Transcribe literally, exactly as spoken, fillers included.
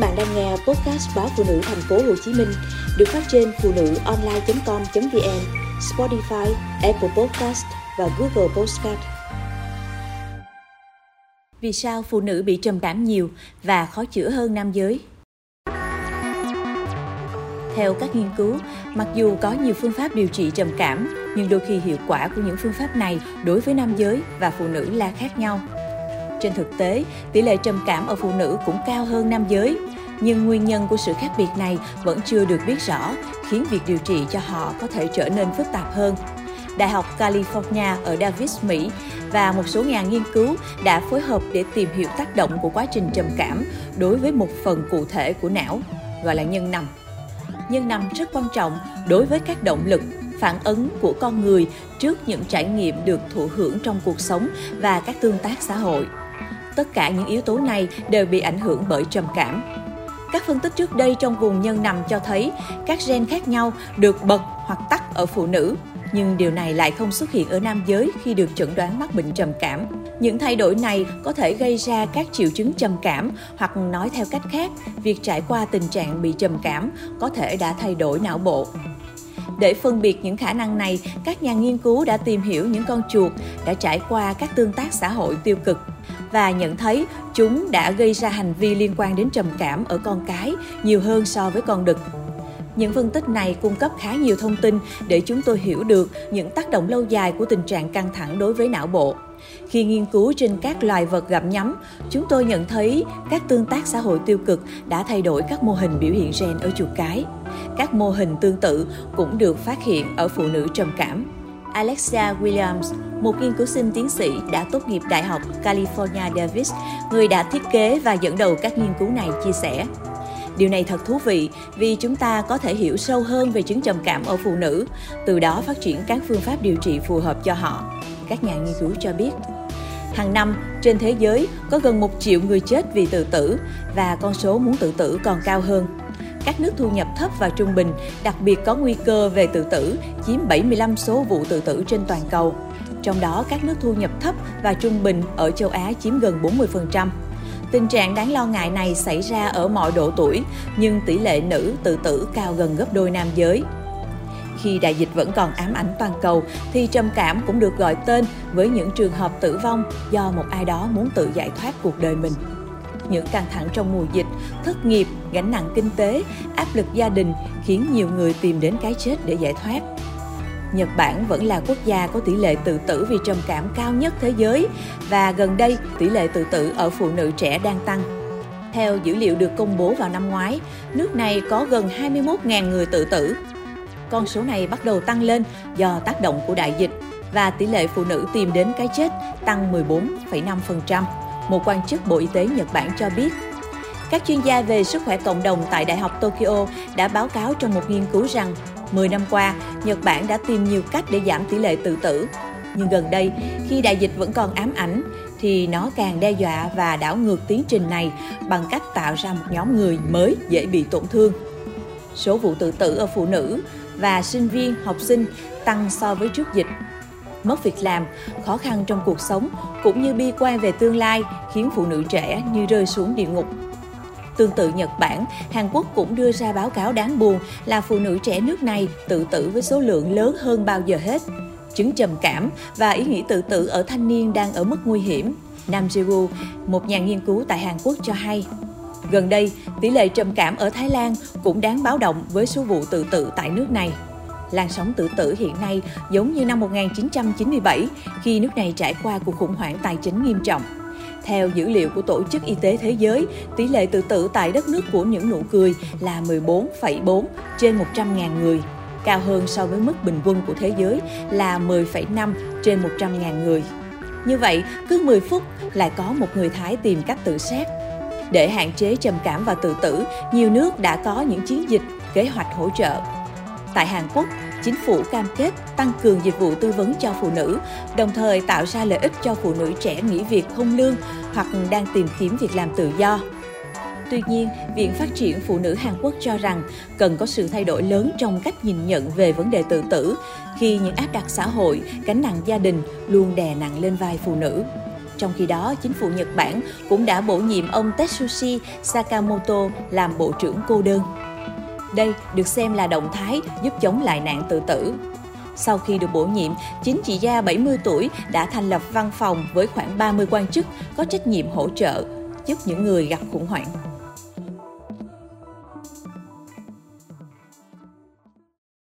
bạn đang nghe podcast báo Phụ Nữ Thành phố Hồ Chí Minh được phát trên phụ nữ online chấm com chấm vn, Spotify, Apple Podcast và Google Podcast. Vì sao phụ nữ bị trầm cảm nhiều và khó chữa hơn nam giới? Theo các nghiên cứu, mặc dù có nhiều phương pháp điều trị trầm cảm, nhưng đôi khi hiệu quả của những phương pháp này đối với nam giới và phụ nữ là khác nhau. Trên thực tế, tỷ lệ trầm cảm ở phụ nữ cũng cao hơn nam giới, nhưng nguyên nhân của sự khác biệt này vẫn chưa được biết rõ, khiến việc điều trị cho họ có thể trở nên phức tạp hơn. Đại học California ở Davis, Mỹ và một số nhà nghiên cứu đã phối hợp để tìm hiểu tác động của quá trình trầm cảm đối với một phần cụ thể của não, gọi là nhân nằm. Nhân nằm rất quan trọng đối với các động lực, phản ứng của con người trước những trải nghiệm được thụ hưởng trong cuộc sống và các tương tác xã hội. Tất cả những yếu tố này đều bị ảnh hưởng bởi trầm cảm. Các phân tích trước đây trong vùng nhân nằm cho thấy các gen khác nhau được bật hoặc tắt ở phụ nữ, nhưng điều này lại không xuất hiện ở nam giới khi được chẩn đoán mắc bệnh trầm cảm. Những thay đổi này có thể gây ra các triệu chứng trầm cảm, hoặc nói theo cách khác, việc trải qua tình trạng bị trầm cảm có thể đã thay đổi não bộ. Để phân biệt những khả năng này, các nhà nghiên cứu đã tìm hiểu những con chuột đã trải qua các tương tác xã hội tiêu cực và nhận thấy chúng đã gây ra hành vi liên quan đến trầm cảm ở con cái nhiều hơn so với con đực. Những phân tích này cung cấp khá nhiều thông tin để chúng tôi hiểu được những tác động lâu dài của tình trạng căng thẳng đối với não bộ. Khi nghiên cứu trên các loài vật gặm nhấm, chúng tôi nhận thấy các tương tác xã hội tiêu cực đã thay đổi các mô hình biểu hiện gen ở chuột cái. Các mô hình tương tự cũng được phát hiện ở phụ nữ trầm cảm. Alexa Williams, một nghiên cứu sinh tiến sĩ đã tốt nghiệp Đại học California Davis, người đã thiết kế và dẫn đầu các nghiên cứu này chia sẻ. Điều này thật thú vị vì chúng ta có thể hiểu sâu hơn về chứng trầm cảm ở phụ nữ, từ đó phát triển các phương pháp điều trị phù hợp cho họ, các nhà nghiên cứu cho biết. Hàng năm, trên thế giới có gần một triệu người chết vì tự tử và con số muốn tự tử còn cao hơn. Các nước thu nhập thấp và trung bình, đặc biệt có nguy cơ về tự tử, chiếm bảy mươi lăm số vụ tự tử trên toàn cầu. Trong đó, các nước thu nhập thấp và trung bình ở châu Á chiếm gần bốn mươi phần trăm. Tình trạng đáng lo ngại này xảy ra ở mọi độ tuổi, nhưng tỷ lệ nữ tự tử cao gần gấp đôi nam giới. Khi đại dịch vẫn còn ám ảnh toàn cầu, thì trầm cảm cũng được gọi tên với những trường hợp tử vong do một ai đó muốn tự giải thoát cuộc đời mình. Những căng thẳng trong mùa dịch, thất nghiệp, gánh nặng kinh tế, áp lực gia đình khiến nhiều người tìm đến cái chết để giải thoát. Nhật Bản vẫn là quốc gia có tỷ lệ tự tử vì trầm cảm cao nhất thế giới và gần đây tỷ lệ tự tử ở phụ nữ trẻ đang tăng. Theo dữ liệu được công bố vào năm ngoái, nước này có gần hai mươi mốt nghìn người tự tử. Con số này bắt đầu tăng lên do tác động của đại dịch và tỷ lệ phụ nữ tìm đến cái chết tăng mười bốn phẩy năm phần trăm. Một quan chức Bộ Y tế Nhật Bản cho biết. Các chuyên gia về sức khỏe cộng đồng tại Đại học Tokyo đã báo cáo trong một nghiên cứu rằng mười năm qua, Nhật Bản đã tìm nhiều cách để giảm tỷ lệ tự tử. Nhưng gần đây, khi đại dịch vẫn còn ám ảnh, thì nó càng đe dọa và đảo ngược tiến trình này bằng cách tạo ra một nhóm người mới dễ bị tổn thương. Số vụ tự tử ở phụ nữ và sinh viên, học sinh tăng so với trước dịch. Mất việc làm, khó khăn trong cuộc sống cũng như bi quan về tương lai khiến phụ nữ trẻ như rơi xuống địa ngục. Tương tự Nhật Bản, Hàn Quốc cũng đưa ra báo cáo đáng buồn là phụ nữ trẻ nước này tự tử với số lượng lớn hơn bao giờ hết. Chứng trầm cảm và ý nghĩ tự tử ở thanh niên đang ở mức nguy hiểm. Nam Ji-woo, một nhà nghiên cứu tại Hàn Quốc cho hay. Gần đây, tỷ lệ trầm cảm ở Thái Lan cũng đáng báo động với số vụ tự tử tại nước này. Làn sóng tự tử hiện nay giống như năm một nghìn chín trăm chín mươi bảy khi nước này trải qua cuộc khủng hoảng tài chính nghiêm trọng. Theo dữ liệu của Tổ chức Y tế Thế giới, tỷ lệ tự tử tại đất nước của những nụ cười là mười bốn phẩy bốn trên một trăm nghìn người, cao hơn so với mức bình quân của thế giới là mười phẩy năm trên một trăm nghìn người. Như vậy, cứ mười phút lại có một người Thái tìm cách tự sát. Để hạn chế trầm cảm và tự tử, nhiều nước đã có những chiến dịch, kế hoạch hỗ trợ. Tại Hàn Quốc, chính phủ cam kết tăng cường dịch vụ tư vấn cho phụ nữ, đồng thời tạo ra lợi ích cho phụ nữ trẻ nghỉ việc không lương hoặc đang tìm kiếm việc làm tự do. Tuy nhiên, Viện Phát triển Phụ nữ Hàn Quốc cho rằng cần có sự thay đổi lớn trong cách nhìn nhận về vấn đề tự tử, khi những áp đặt xã hội, gánh nặng gia đình luôn đè nặng lên vai phụ nữ. Trong khi đó, chính phủ Nhật Bản cũng đã bổ nhiệm ông Tetsushi Sakamoto làm bộ trưởng cô đơn. Đây được xem là động thái giúp chống lại nạn tự tử. Sau khi được bổ nhiệm, chính chị Gia bảy mươi tuổi đã thành lập văn phòng với khoảng ba mươi quan chức có trách nhiệm hỗ trợ giúp những người gặp khủng hoảng.